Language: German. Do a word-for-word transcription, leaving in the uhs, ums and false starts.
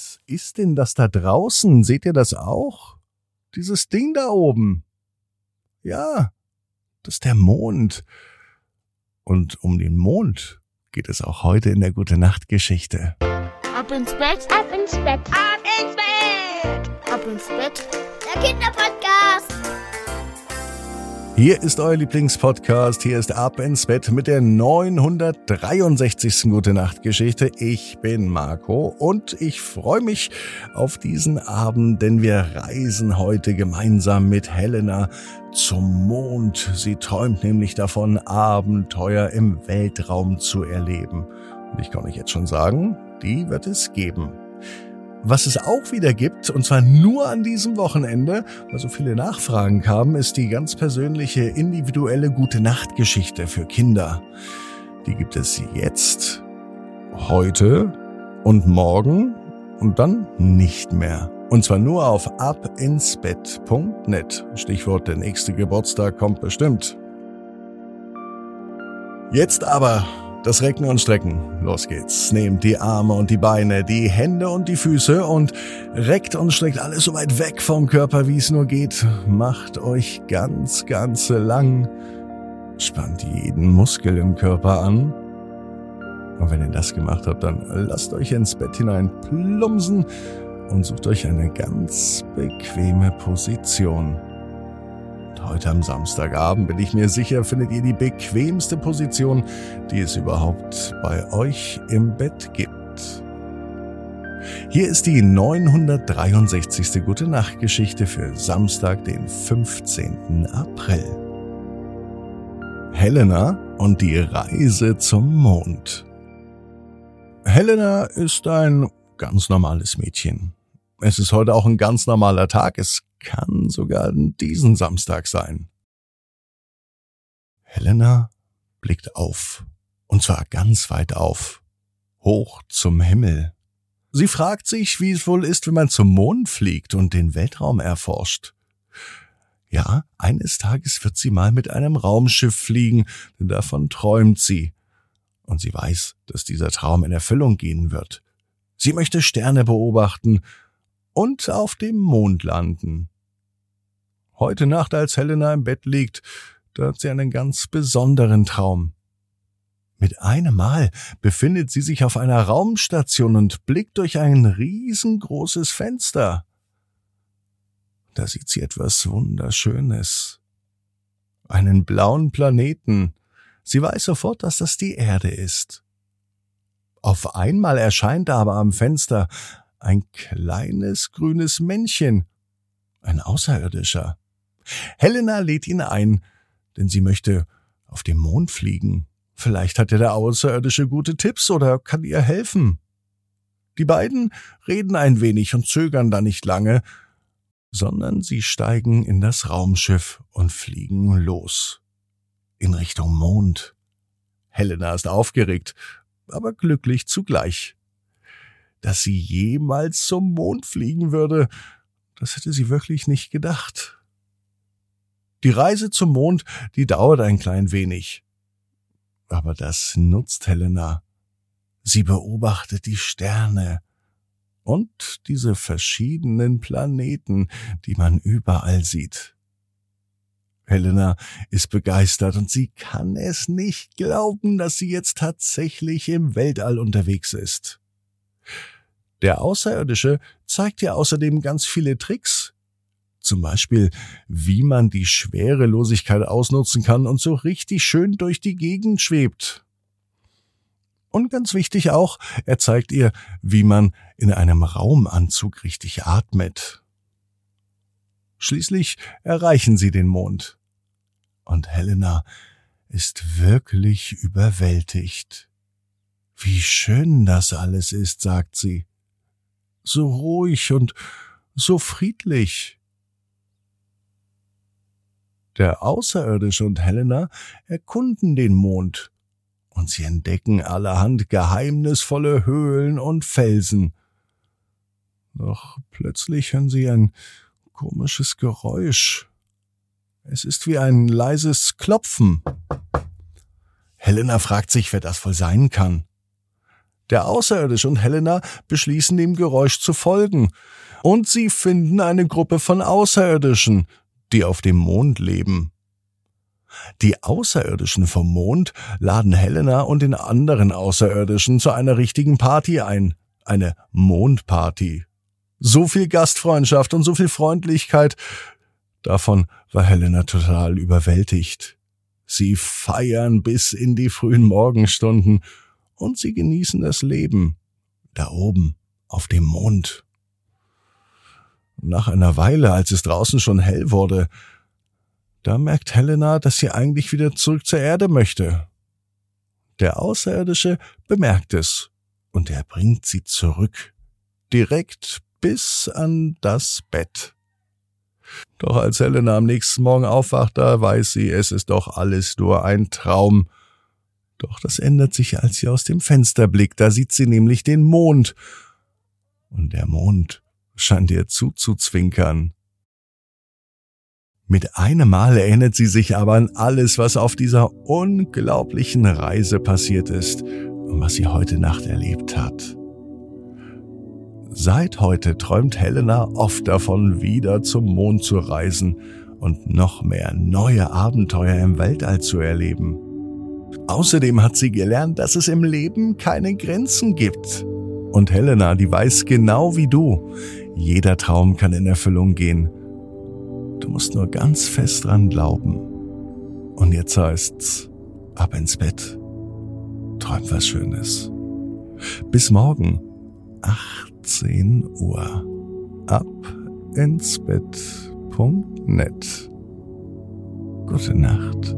Was ist denn das da draußen? Seht ihr das auch? Dieses Ding da oben. Ja, das ist der Mond. Und um den Mond geht es auch heute in der Gute-Nacht-Geschichte. Ab ins Bett, ab ins Bett, ab ins Bett, ab ins Bett, der Kinderpodcast. Hier ist euer Lieblingspodcast, hier ist Ab ins Bett mit der neunhundertdreiundsechzigsten Gute-Nacht-Geschichte. Ich bin Marco und ich freue mich auf diesen Abend, denn wir reisen heute gemeinsam mit Helena zum Mond. Sie träumt nämlich davon, Abenteuer im Weltraum zu erleben. Und ich kann euch jetzt schon sagen, die wird es geben. Was es auch wieder gibt, und zwar nur an diesem Wochenende, weil so viele Nachfragen kamen, ist die ganz persönliche, individuelle Gute-Nacht-Geschichte für Kinder. Die gibt es jetzt, heute und morgen und dann nicht mehr. Und zwar nur auf ab ins bett punkt net. Stichwort, der nächste Geburtstag kommt bestimmt. Jetzt aber... das Recken und Strecken. Los geht's. Nehmt die Arme und die Beine, die Hände und die Füße und reckt und streckt alles so weit weg vom Körper, wie es nur geht. Macht euch ganz, ganz lang. Spannt jeden Muskel im Körper an. Und wenn ihr das gemacht habt, dann lasst euch ins Bett hinein plumpsen und sucht euch eine ganz bequeme Position. Heute am Samstagabend, bin ich mir sicher, findet ihr die bequemste Position, die es überhaupt bei euch im Bett gibt. Hier ist die neunhundertdreiundsechzigste Gute-Nacht-Geschichte für Samstag, den fünfzehnten April. Helena und die Reise zum Mond. Helena ist ein ganz normales Mädchen. Es ist heute auch ein ganz normaler Tag, es kann sogar diesen Samstag sein. Helena blickt auf, und zwar ganz weit auf, hoch zum Himmel. Sie fragt sich, wie es wohl ist, wenn man zum Mond fliegt und den Weltraum erforscht. Ja, eines Tages wird sie mal mit einem Raumschiff fliegen, denn davon träumt sie. Und sie weiß, dass dieser Traum in Erfüllung gehen wird. Sie möchte Sterne beobachten und auf dem Mond landen. Heute Nacht, als Helena im Bett liegt, da hat sie einen ganz besonderen Traum. Mit einem Mal befindet sie sich auf einer Raumstation und blickt durch ein riesengroßes Fenster. Da sieht sie etwas Wunderschönes. Einen blauen Planeten. Sie weiß sofort, dass das die Erde ist. Auf einmal erscheint aber am Fenster ein kleines grünes Männchen, ein Außerirdischer. Helena lädt ihn ein, denn sie möchte auf dem Mond fliegen. Vielleicht hat ja der Außerirdische gute Tipps oder kann ihr helfen. Die beiden reden ein wenig und zögern da nicht lange, sondern sie steigen in das Raumschiff und fliegen los. In Richtung Mond. Helena ist aufgeregt, aber glücklich zugleich. Dass sie jemals zum Mond fliegen würde, das hätte sie wirklich nicht gedacht. Die Reise zum Mond, die dauert ein klein wenig. Aber das nutzt Helena. Sie beobachtet die Sterne und diese verschiedenen Planeten, die man überall sieht. Helena ist begeistert und sie kann es nicht glauben, dass sie jetzt tatsächlich im Weltall unterwegs ist. Der Außerirdische zeigt ihr außerdem ganz viele Tricks. Zum Beispiel, wie man die Schwerelosigkeit ausnutzen kann und so richtig schön durch die Gegend schwebt. Und ganz wichtig auch, er zeigt ihr, wie man in einem Raumanzug richtig atmet. Schließlich erreichen sie den Mond. Und Helena ist wirklich überwältigt. Wie schön das alles ist, sagt sie. So ruhig und so friedlich. Der Außerirdische und Helena erkunden den Mond und sie entdecken allerhand geheimnisvolle Höhlen und Felsen. Doch plötzlich hören sie ein komisches Geräusch. Es ist wie ein leises Klopfen. Helena fragt sich, wer das wohl sein kann. Der Außerirdische und Helena beschließen, dem Geräusch zu folgen. Und sie finden eine Gruppe von Außerirdischen, die auf dem Mond leben. Die Außerirdischen vom Mond laden Helena und den anderen Außerirdischen zu einer richtigen Party ein. Eine Mondparty. So viel Gastfreundschaft und so viel Freundlichkeit. Davon war Helena total überwältigt. Sie feiern bis in die frühen Morgenstunden. Und sie genießen das Leben, da oben, auf dem Mond. Nach einer Weile, als es draußen schon hell wurde, da merkt Helena, dass sie eigentlich wieder zurück zur Erde möchte. Der Außerirdische bemerkt es und er bringt sie zurück, direkt bis an das Bett. Doch als Helena am nächsten Morgen aufwacht, da weiß sie, es ist doch alles nur ein Traum. Doch das ändert sich, als sie aus dem Fenster blickt. Da sieht sie nämlich den Mond. Und der Mond scheint ihr zuzuzwinkern. Mit einem Mal erinnert sie sich aber an alles, was auf dieser unglaublichen Reise passiert ist und was sie heute Nacht erlebt hat. Seit heute träumt Helena oft davon, wieder zum Mond zu reisen und noch mehr neue Abenteuer im Weltall zu erleben. Außerdem hat sie gelernt, dass es im Leben keine Grenzen gibt. Und Helena, die weiß genau wie du, jeder Traum kann in Erfüllung gehen. Du musst nur ganz fest dran glauben. Und jetzt heißt's, ab ins Bett. Träum was Schönes. Bis morgen, achtzehn Uhr. ab ins bett punkt net. Gute Nacht.